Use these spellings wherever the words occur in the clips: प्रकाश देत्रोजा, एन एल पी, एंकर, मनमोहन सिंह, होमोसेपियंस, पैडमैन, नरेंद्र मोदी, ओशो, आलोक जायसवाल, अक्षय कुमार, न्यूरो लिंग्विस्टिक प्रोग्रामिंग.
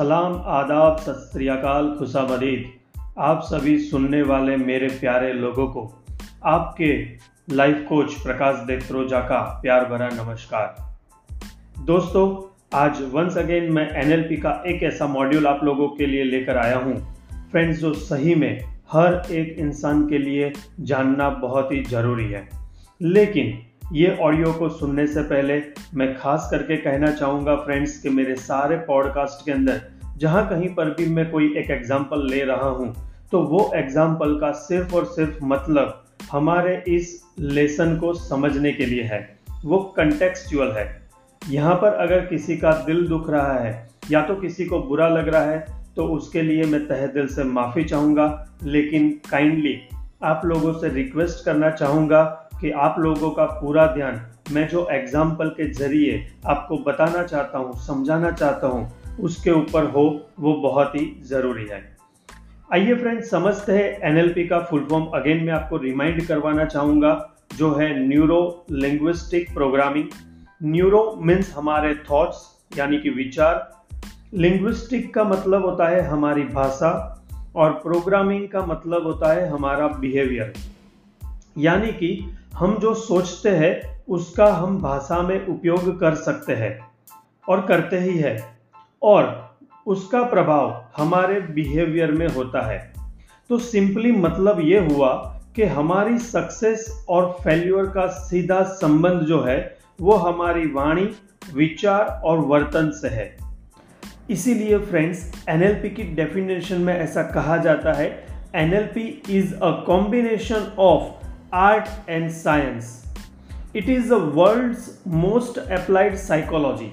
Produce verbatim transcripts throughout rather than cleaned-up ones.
सलाम आदाब सत श्री अकाल खुशामदीद आप सभी सुनने वाले मेरे प्यारे लोगों को आपके लाइफ कोच प्रकाश देत्रोजा का प्यार भरा नमस्कार। दोस्तों, आज वंस अगेन मैं एन एल पी का एक ऐसा मॉड्यूल आप लोगों के लिए लेकर आया हूं फ्रेंड्स, जो सही में हर एक इंसान के लिए जानना बहुत ही ज़रूरी है। लेकिन ये ऑडियो को सुनने से पहले मैं खास करके कहना चाहूँगा फ्रेंड्स कि मेरे सारे पॉडकास्ट के अंदर जहाँ कहीं पर भी मैं कोई एक एग्जाम्पल ले रहा हूँ तो वो एग्जाम्पल का सिर्फ और सिर्फ मतलब हमारे इस लेसन को समझने के लिए है, वो कंटेक्सचुअल है। यहाँ पर अगर किसी का दिल दुख रहा है या तो किसी को बुरा लग रहा है तो उसके लिए मैं तहे दिल से माफ़ी चाहूँगा, लेकिन काइंडली आप लोगों से रिक्वेस्ट करना चाहूँगा कि आप लोगों का पूरा ध्यान मैं जो एग्जाम्पल के ज़रिए आपको बताना चाहता हूँ, समझाना चाहता हूँ, उसके ऊपर हो, वो बहुत ही ज़रूरी है। आइए फ्रेंड्स, समझते हैं एन एल पी का फुल फॉर्म। अगेन मैं आपको रिमाइंड करवाना चाहूँगा जो है न्यूरो लिंग्विस्टिक प्रोग्रामिंग। Neuro means हमारे थॉट्स यानी कि विचार, लिंग्विस्टिक का मतलब होता है हमारी भाषा और प्रोग्रामिंग का मतलब होता है हमारा बिहेवियर, यानी कि हम जो सोचते हैं उसका हम भाषा में उपयोग कर सकते हैं और करते ही है, और उसका प्रभाव हमारे बिहेवियर में होता है। तो सिंपली मतलब ये हुआ कि हमारी सक्सेस और फेल्योर का सीधा संबंध जो है वो हमारी वाणी, विचार और वर्तन से है। इसीलिए फ्रेंड्स एन एल पी की डेफिनेशन में ऐसा कहा जाता है, एन एल पी is a combination of Art and Science. It is the world's most applied psychology.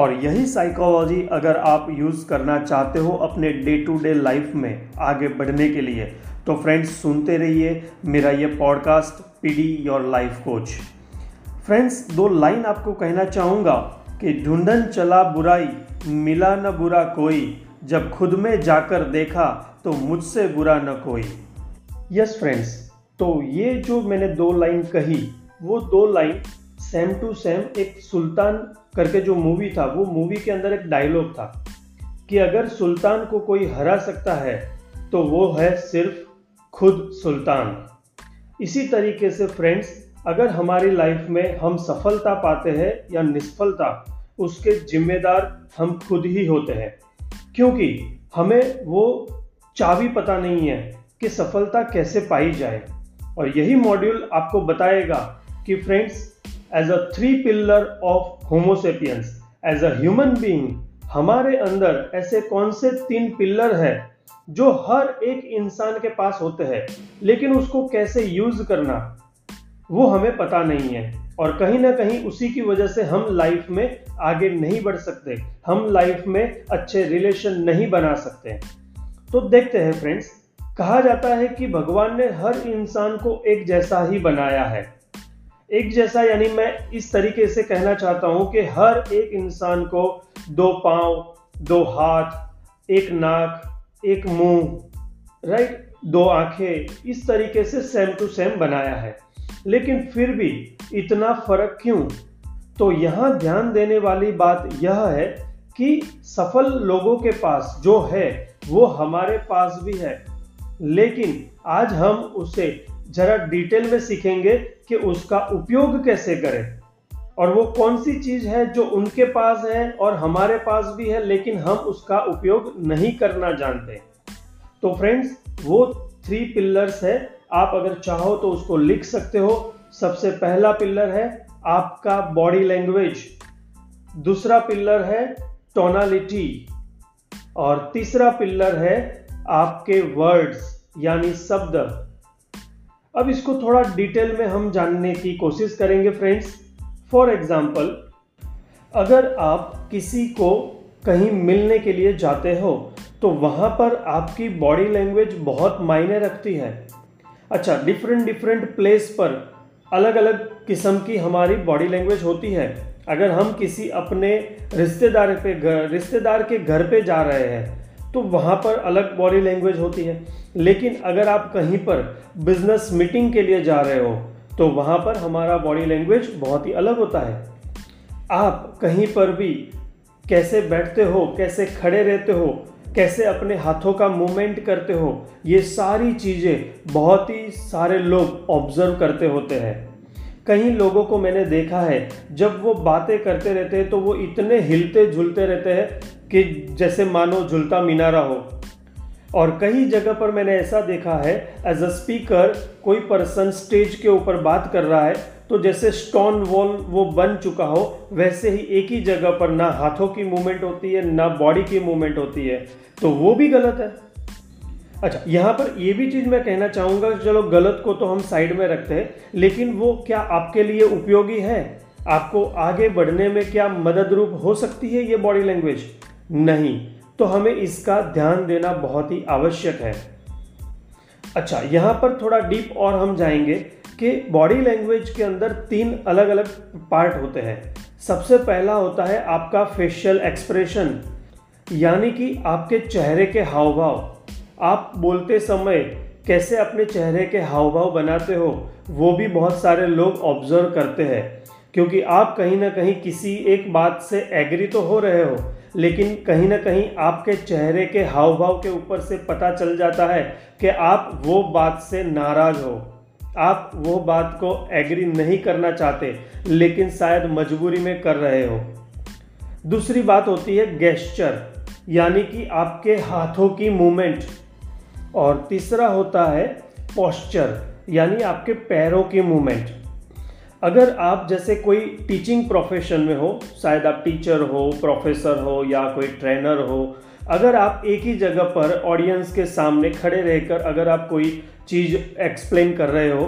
और यही साइकोलॉजी अगर आप यूज़ करना चाहते हो अपने डे टू डे लाइफ में आगे बढ़ने के लिए तो फ्रेंड्स सुनते रहिए मेरा ये podcast P D your life coach. Friends, दो लाइन आपको कहना चाहूँगा कि ढूंढन चला बुराई, मिला न बुरा कोई, जब खुद में जाकर देखा तो मुझसे बुरा न कोई। यस yes, फ्रेंड्स, तो ये जो मैंने दो लाइन कही वो दो लाइन सेम टू सेम एक सुल्तान करके जो मूवी था वो मूवी के अंदर एक डायलॉग था कि अगर सुल्तान को कोई हरा सकता है तो वो है सिर्फ खुद सुल्तान। इसी तरीके से फ्रेंड्स, अगर हमारी लाइफ में हम सफलता पाते हैं या निष्फलता, उसके जिम्मेदार हम खुद ही होते हैं, क्योंकि हमें वो चाबी पता नहीं है कि सफलता कैसे पाई जाए। और यही मॉड्यूल आपको बताएगा कि friends as a three pillar of होमोसेपियंस as a human being, हमारे अंदर ऐसे कौन से तीन पिलर है जो हर एक इंसान के पास होते हैं, लेकिन उसको कैसे यूज करना वो हमें पता नहीं है, और कहीं ना कहीं उसी की वजह से हम लाइफ में आगे नहीं बढ़ सकते, हम लाइफ में अच्छे रिलेशन नहीं बना सकते। तो देखते हैं फ्रेंड्स, कहा जाता है कि भगवान ने हर इंसान को एक जैसा ही बनाया है। एक जैसा यानी मैं इस तरीके से कहना चाहता हूँ कि हर एक इंसान को दो पाँव, दो हाथ, एक नाक, एक मुंह, राइट, दो आँखें, इस तरीके से सेम टू सेम बनाया है। लेकिन फिर भी इतना फर्क क्यों? तो यहाँ ध्यान देने वाली बात यह है कि सफल लोगों के पास जो है वो हमारे पास भी है, लेकिन आज हम उसे जरा डिटेल में सीखेंगे कि उसका उपयोग कैसे करें और वो कौन सी चीज़ है जो उनके पास है और हमारे पास भी है लेकिन हम उसका उपयोग नहीं करना जानते। तो फ्रेंड्स, वो थ्री पिलर्स है, आप अगर चाहो तो उसको लिख सकते हो। सबसे पहला पिलर है आपका बॉडी लैंग्वेज, दूसरा पिलर है टोनालिटी, और तीसरा पिलर है आपके वर्ड्स यानी शब्द। अब इसको थोड़ा डिटेल में हम जानने की कोशिश करेंगे फ्रेंड्स। फॉर एग्जाम्पल, अगर आप किसी को कहीं मिलने के लिए जाते हो तो वहाँ पर आपकी बॉडी लैंग्वेज बहुत मायने रखती है। अच्छा, डिफरेंट डिफरेंट प्लेस पर अलग अलग किस्म की हमारी बॉडी लैंग्वेज होती है। अगर हम किसी अपने रिश्तेदार पे घर रिश्तेदार के घर पे जा रहे हैं तो वहाँ पर अलग बॉडी लैंग्वेज होती है, लेकिन अगर आप कहीं पर बिजनेस मीटिंग के लिए जा रहे हो तो वहाँ पर हमारा बॉडी लैंग्वेज बहुत ही अलग होता है। आप कहीं पर भी कैसे बैठते हो, कैसे खड़े रहते हो, कैसे अपने हाथों का मूवमेंट करते हो, ये सारी चीज़ें बहुत ही सारे लोग ऑब्जर्व करते होते हैं। कई लोगों को मैंने देखा है जब वो बातें करते रहते हैं तो वो इतने हिलते झुलते रहते हैं कि जैसे मानो झुलता मीनारा हो। और कई जगह पर मैंने ऐसा देखा है एज अ स्पीकर कोई पर्सन स्टेज के ऊपर बात कर रहा है तो जैसे स्टोन वॉल वो बन चुका हो वैसे ही एक ही जगह पर ना हाथों की मूवमेंट होती है ना बॉडी की मूवमेंट होती है, तो वो भी गलत है। अच्छा, यहाँ पर ये भी चीज़ मैं कहना चाहूँगा, चलो गलत को तो हम साइड में रखते हैं, लेकिन वो क्या आपके लिए उपयोगी है, आपको आगे बढ़ने में क्या मदद रूप हो सकती है ये बॉडी लैंग्वेज? नहीं, तो हमें इसका ध्यान देना बहुत ही आवश्यक है। अच्छा, यहाँ पर थोड़ा डीप और हम जाएंगे कि बॉडी लैंग्वेज के अंदर तीन अलग अलग पार्ट होते हैं। सबसे पहला होता है आपका फेशियल एक्सप्रेशन, यानी कि आपके चेहरे के हाव भाव। आप बोलते समय कैसे अपने चेहरे के हाव भाव बनाते हो वो भी बहुत सारे लोग ऑब्जर्व करते हैं, क्योंकि आप कहीं ना कहीं किसी एक बात से एग्री तो हो रहे हो लेकिन कहीं ना कहीं आपके चेहरे के हाव भाव के ऊपर से पता चल जाता है कि आप वो बात से नाराज़ हो, आप वो बात को एग्री नहीं करना चाहते लेकिन शायद मजबूरी में कर रहे हो। दूसरी बात होती है गेस्चर, यानी कि आपके हाथों की मूवमेंट। और तीसरा होता है पोस्चर, यानी आपके पैरों की मूवमेंट। अगर आप जैसे कोई टीचिंग प्रोफेशन में हो, शायद आप टीचर हो, प्रोफेसर हो या कोई ट्रेनर हो, अगर आप एक ही जगह पर ऑडियंस के सामने खड़े रहकर अगर आप कोई चीज़ एक्सप्लेन कर रहे हो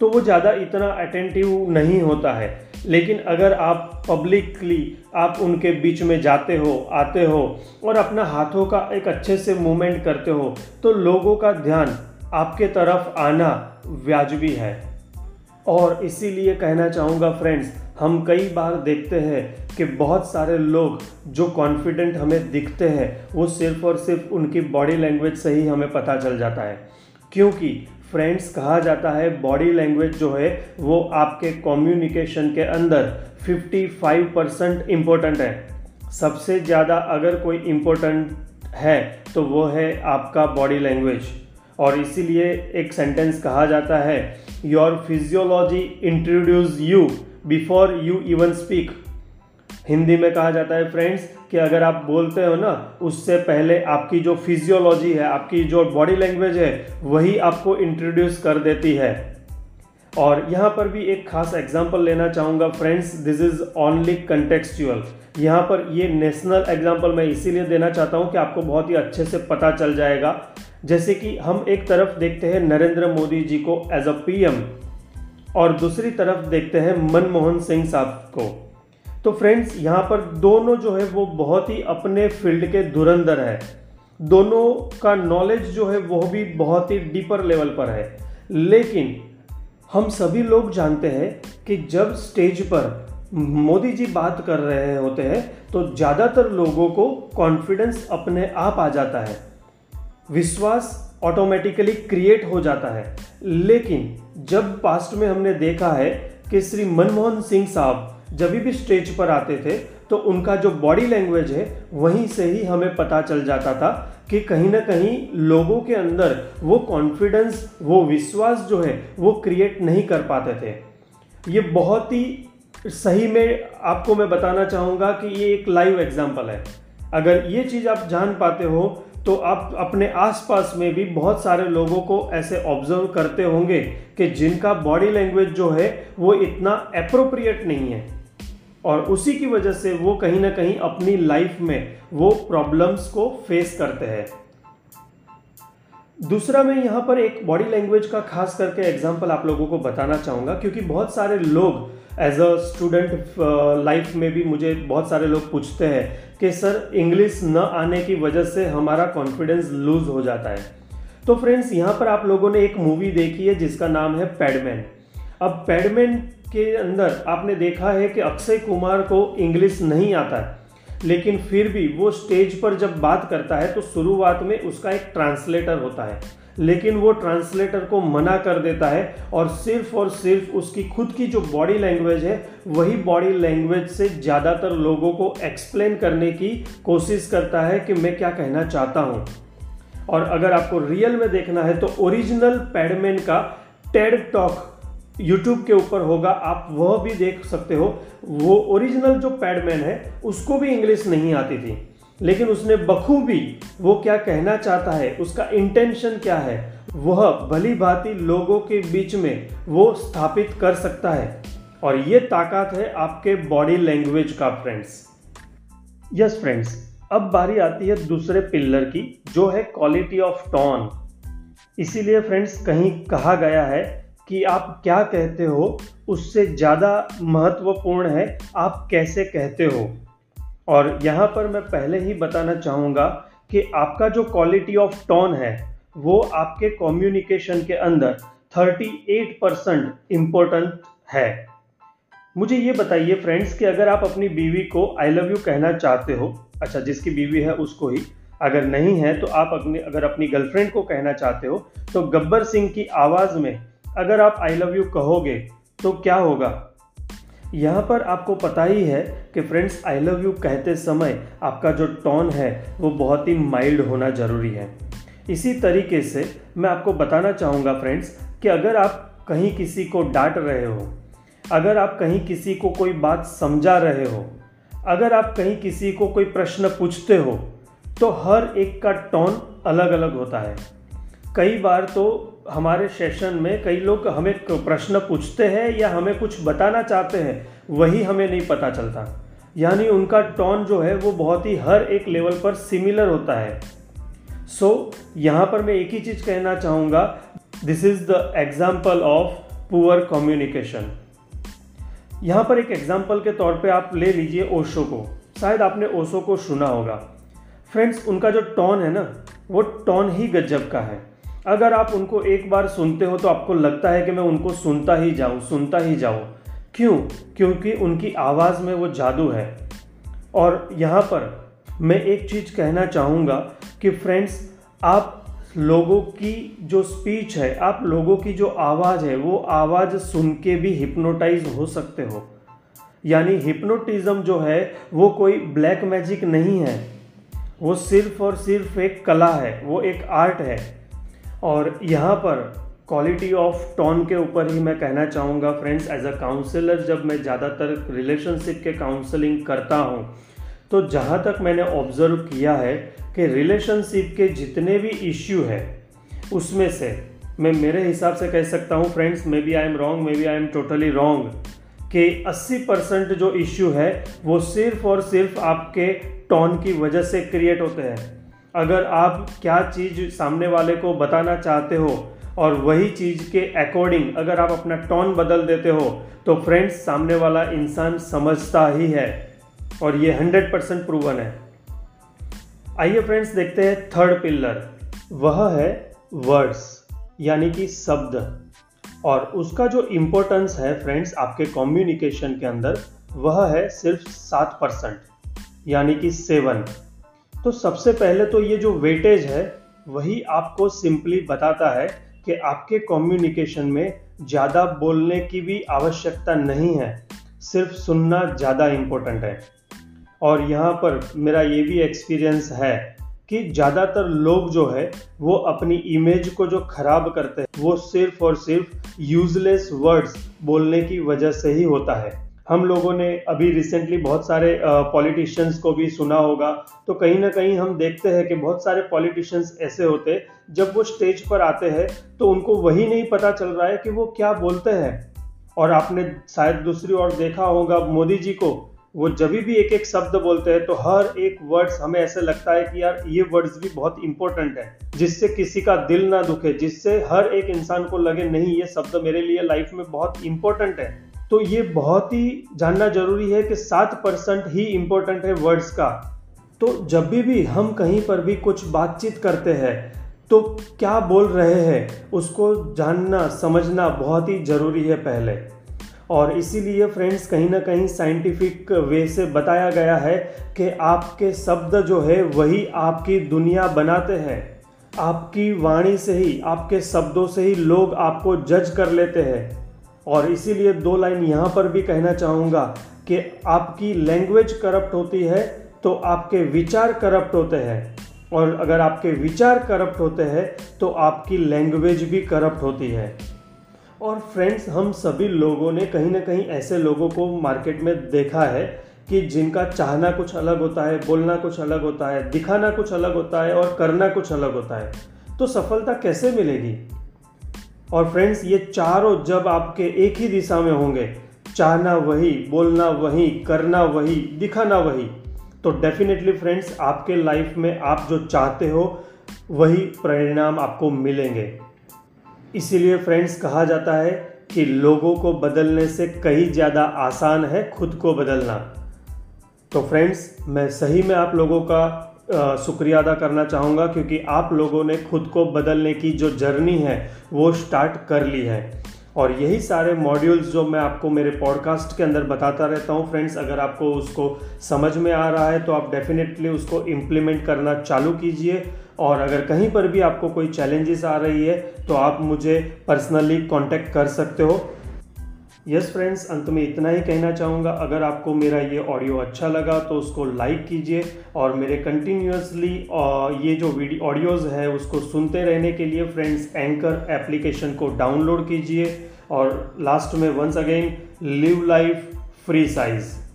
तो वो ज़्यादा इतना अटेंटिव नहीं होता है, लेकिन अगर आप पब्लिकली आप उनके बीच में जाते हो, आते हो और अपना हाथों का एक अच्छे से मूवमेंट करते हो तो लोगों का ध्यान आपके तरफ आना वाजिबी है। और इसीलिए कहना चाहूँगा फ्रेंड्स, हम कई बार देखते हैं कि बहुत सारे लोग जो कॉन्फिडेंट हमें दिखते हैं वो सिर्फ और सिर्फ उनकी बॉडी लैंग्वेज से ही हमें पता चल जाता है, क्योंकि फ्रेंड्स कहा जाता है बॉडी लैंग्वेज जो है वो आपके कम्युनिकेशन के अंदर पचपन परसेंट इम्पोर्टेंट है। सबसे ज़्यादा अगर कोई इम्पोर्टेंट है तो वो है आपका बॉडी लैंग्वेज। और इसीलिए एक सेंटेंस कहा जाता है, your physiology introduce you before you even speak. Hindi में कहा जाता है फ्रेंड्स कि अगर आप बोलते हो ना उससे पहले आपकी जो फिजियोलॉजी है, आपकी जो बॉडी लैंग्वेज है वही आपको इंट्रोड्यूस कर देती है। और यहाँ पर भी एक खास एग्जाम्पल लेना चाहूँगा friends, this is only contextual. यहाँ पर ये नेशनल एग्जाम्पल मैं इसीलिए देना चाहता हूँ कि आपको बहुत ही अच्छे से पता चल जाएगा। जैसे कि हम एक तरफ देखते हैं नरेंद्र मोदी जी को एज अ पीएम और दूसरी तरफ देखते हैं मनमोहन सिंह साहब को, तो फ्रेंड्स यहाँ पर दोनों जो है वो बहुत ही अपने फील्ड के धुरंधर है, दोनों का नॉलेज जो है वो भी बहुत ही डीपर लेवल पर है। लेकिन हम सभी लोग जानते हैं कि जब स्टेज पर मोदी जी बात कर रहे होते हैं तो ज़्यादातर लोगों को कॉन्फिडेंस अपने आप आ जाता है, विश्वास ऑटोमेटिकली क्रिएट हो जाता है। लेकिन जब पास्ट में हमने देखा है कि श्री मनमोहन सिंह साहब जब भी स्टेज पर आते थे तो उनका जो बॉडी लैंग्वेज है वहीं से ही हमें पता चल जाता था कि कहीं ना कहीं लोगों के अंदर वो कॉन्फिडेंस, वो विश्वास जो है वो क्रिएट नहीं कर पाते थे। ये बहुत ही सही में आपको मैं बताना चाहूँगा कि ये एक लाइव एग्जाम्पल है। अगर ये चीज़ आप जान पाते हो तो आप अपने आसपास में भी बहुत सारे लोगों को ऐसे ऑब्जर्व करते होंगे कि जिनका बॉडी लैंग्वेज जो है वो इतना एप्रोप्रिएट नहीं है, और उसी की वजह से वो कहीं ना कहीं अपनी लाइफ में वो प्रॉब्लम्स को फेस करते हैं। दूसरा मैं यहाँ पर एक बॉडी लैंग्वेज का खास करके एग्जाम्पल आप लोगों को बताना चाहूँगा, क्योंकि बहुत सारे लोग एज अ स्टूडेंट लाइफ में भी मुझे बहुत सारे लोग पूछते हैं कि सर इंग्लिश न आने की वजह से हमारा कॉन्फिडेंस लूज़ हो जाता है। तो फ्रेंड्स यहाँ पर आप लोगों ने एक मूवी देखी है जिसका नाम है पैडमैन। अब पैडमैन के अंदर आपने देखा है कि अक्षय कुमार को इंग्लिश नहीं आता है, लेकिन फिर भी वो स्टेज पर जब बात करता है तो शुरुआत में उसका एक ट्रांसलेटर होता है लेकिन वो ट्रांसलेटर को मना कर देता है और सिर्फ और सिर्फ उसकी खुद की जो बॉडी लैंग्वेज है वही बॉडी लैंग्वेज से ज़्यादातर लोगों को एक्सप्लेन करने की कोशिश करता है कि मैं क्या कहना चाहता हूँ। और अगर आपको रियल में देखना है तो ओरिजिनल पैडमैन का टेड टॉक यूट्यूब के ऊपर होगा, आप वह भी देख सकते हो। वो ओरिजिनल जो पैडमैन है उसको भी इंग्लिश नहीं आती थी, लेकिन उसने बखूबी वो क्या कहना चाहता है, उसका इंटेंशन क्या है, वह भली भांति लोगों के बीच में वो स्थापित कर सकता है। और ये ताकत है आपके बॉडी लैंग्वेज का फ्रेंड्स। यस फ्रेंड्स, अब बारी आती है दूसरे पिलर की, जो है क्वालिटी ऑफ टोन। इसीलिए फ्रेंड्स कहीं कहा गया है कि आप क्या कहते हो उससे ज़्यादा महत्वपूर्ण है आप कैसे कहते हो। और यहाँ पर मैं पहले ही बताना चाहूँगा कि आपका जो क्वालिटी ऑफ टोन है वो आपके कम्युनिकेशन के अंदर अड़तीस परसेंट इम्पोर्टेंट है। मुझे ये बताइए फ्रेंड्स कि अगर आप अपनी बीवी को आई लव यू कहना चाहते हो, अच्छा जिसकी बीवी है उसको ही, अगर नहीं है तो आप अपने अगर अपनी गर्लफ्रेंड को कहना चाहते हो तो गब्बर सिंह की आवाज़ में अगर आप आई लव यू कहोगे तो क्या होगा। यहाँ पर आपको पता ही है कि फ्रेंड्स आई लव यू कहते समय आपका जो टोन है वो बहुत ही माइल्ड होना ज़रूरी है। इसी तरीके से मैं आपको बताना चाहूँगा फ्रेंड्स कि अगर आप कहीं किसी को डांट रहे हो, अगर आप कहीं किसी को कोई बात समझा रहे हो, अगर आप कहीं किसी को कोई प्रश्न पूछते हो, तो हर एक का टोन अलग अलग होता है। कई बार तो हमारे सेशन में कई लोग हमें प्रश्न पूछते हैं या हमें कुछ बताना चाहते हैं, वही हमें नहीं पता चलता, यानी उनका टोन जो है वो बहुत ही हर एक लेवल पर सिमिलर होता है। सो यहाँ पर मैं एक ही चीज़ कहना चाहूँगा, this is the example of poor communication. यहाँ पर एक एग्जाम्पल के तौर पे आप ले लीजिए ओशो को। शायद आपने ओशो को सुना होगा फ्रेंड्स। उनका जो टोन है ना वो टोन ही गजब का है। अगर आप उनको एक बार सुनते हो तो आपको लगता है कि मैं उनको सुनता ही जाऊँ सुनता ही जाऊँ क्यों? क्योंकि उनकी आवाज़ में वो जादू है। और यहाँ पर मैं एक चीज़ कहना चाहूँगा कि फ्रेंड्स आप लोगों की जो स्पीच है, आप लोगों की जो आवाज़ है, वो आवाज़ सुन के भी हिप्नोटाइज हो सकते हो। यानी हिप्नोटिज़म जो है वो कोई ब्लैक मैजिक नहीं है, वो सिर्फ और सिर्फ एक कला है, वो एक आर्ट है। और यहाँ पर क्वालिटी ऑफ टोन के ऊपर ही मैं कहना चाहूँगा फ्रेंड्स, एज अ काउंसलर जब मैं ज़्यादातर रिलेशनशिप के काउंसलिंग करता हूँ तो जहाँ तक मैंने ऑब्ज़र्व किया है कि रिलेशनशिप के जितने भी इश्यू है उसमें से मैं मेरे हिसाब से कह सकता हूँ friends, maybe I am wrong, maybe I am totally wrong, कि अस्सी परसेंट जो इश्यू है वो सिर्फ और सिर्फ आपके टोन की वजह से क्रिएट होते हैं। अगर आप क्या चीज़ सामने वाले को बताना चाहते हो और वही चीज़ के अकॉर्डिंग अगर आप अपना टोन बदल देते हो तो फ्रेंड्स सामने वाला इंसान समझता ही है, और ये सौ परसेंट प्रूवन है। आइए फ्रेंड्स देखते हैं थर्ड पिलर, वह है वर्ड्स यानी कि शब्द। और उसका जो इम्पोर्टेंस है फ्रेंड्स आपके कम्युनिकेशन के अंदर वह है सिर्फ सात परसेंट, यानी कि सेवन। तो सबसे पहले तो ये जो वेटेज है वही आपको सिंपली बताता है कि आपके कम्युनिकेशन में ज़्यादा बोलने की भी आवश्यकता नहीं है, सिर्फ सुनना ज़्यादा इम्पोर्टेंट है। और यहाँ पर मेरा ये भी एक्सपीरियंस है कि ज़्यादातर लोग जो है वो अपनी इमेज को जो खराब करते हैं वो सिर्फ और सिर्फ यूजलेस वर्ड्स बोलने की वजह से ही होता है। हम लोगों ने अभी रिसेंटली बहुत सारे पॉलिटिशियंस को भी सुना होगा, तो कहीं ना कहीं हम देखते हैं कि बहुत सारे पॉलिटिशियंस ऐसे होते जब वो स्टेज पर आते हैं तो उनको वही नहीं पता चल रहा है कि वो क्या बोलते हैं। और आपने शायद दूसरी ओर देखा होगा मोदी जी को, वो जब भी एक एक शब्द बोलते हैं तो हर एक वर्ड्स हमें ऐसे लगता है कि यार ये वर्ड्स भी बहुत इंपॉर्टेंट है, जिससे किसी का दिल ना दुखे, जिससे हर एक इंसान को लगे नहीं ये शब्द मेरे लिए लाइफ में बहुत इंपॉर्टेंट है। तो ये बहुत ही जानना जरूरी है कि सात परसेंट ही इम्पोर्टेंट है वर्ड्स का। तो जब भी, भी हम कहीं पर भी कुछ बातचीत करते हैं तो क्या बोल रहे हैं उसको जानना समझना बहुत ही ज़रूरी है पहले। और इसीलिए फ्रेंड्स कहीं ना कहीं साइंटिफिक वे से बताया गया है कि आपके शब्द जो है वही आपकी दुनिया बनाते हैं। आपकी वाणी से ही, आपके शब्दों से ही लोग आपको जज कर लेते हैं। और इसीलिए दो लाइन यहाँ पर भी कहना चाहूँगा कि आपकी लैंग्वेज करप्ट होती है तो आपके विचार करप्ट होते हैं, और अगर आपके विचार करप्ट होते हैं तो आपकी लैंग्वेज भी करप्ट होती है। और फ्रेंड्स, हम सभी लोगों ने कहीं ना कहीं ऐसे लोगों को मार्केट में देखा है कि जिनका चाहना कुछ अलग होता है, बोलना कुछ अलग होता है, दिखाना कुछ अलग होता है और करना कुछ अलग होता है। तो सफलता कैसे मिलेगी? और फ्रेंड्स, ये चारों जब आपके एक ही दिशा में होंगे, चाहना वही, बोलना वही, करना वही, दिखाना वही, तो डेफिनेटली फ्रेंड्स आपके लाइफ में आप जो चाहते हो वही परिणाम आपको मिलेंगे। इसीलिए फ्रेंड्स कहा जाता है कि लोगों को बदलने से कहीं ज़्यादा आसान है खुद को बदलना। तो फ्रेंड्स, मैं सही में आप लोगों का Uh, शुक्रिया अदा करना चाहूँगा, क्योंकि आप लोगों ने खुद को बदलने की जो जर्नी है वो स्टार्ट कर ली है। और यही सारे मॉड्यूल्स जो मैं आपको मेरे पॉडकास्ट के अंदर बताता रहता हूँ फ्रेंड्स, अगर आपको उसको समझ में आ रहा है तो आप डेफिनेटली उसको इम्प्लीमेंट करना चालू कीजिए। और अगर कहीं पर भी आपको कोई चैलेंजेस आ रही है तो आप मुझे पर्सनली कॉन्टेक्ट कर सकते हो। यस फ्रेंड्स, अंत में इतना ही कहना चाहूँगा। अगर आपको मेरा ये ऑडियो अच्छा लगा तो उसको लाइक कीजिए, और मेरे कंटिन्यूअसली ये जो वीडियो ऑडियोज़ है उसको सुनते रहने के लिए फ्रेंड्स एंकर एप्लीकेशन को डाउनलोड कीजिए। और लास्ट में once again, live life free size.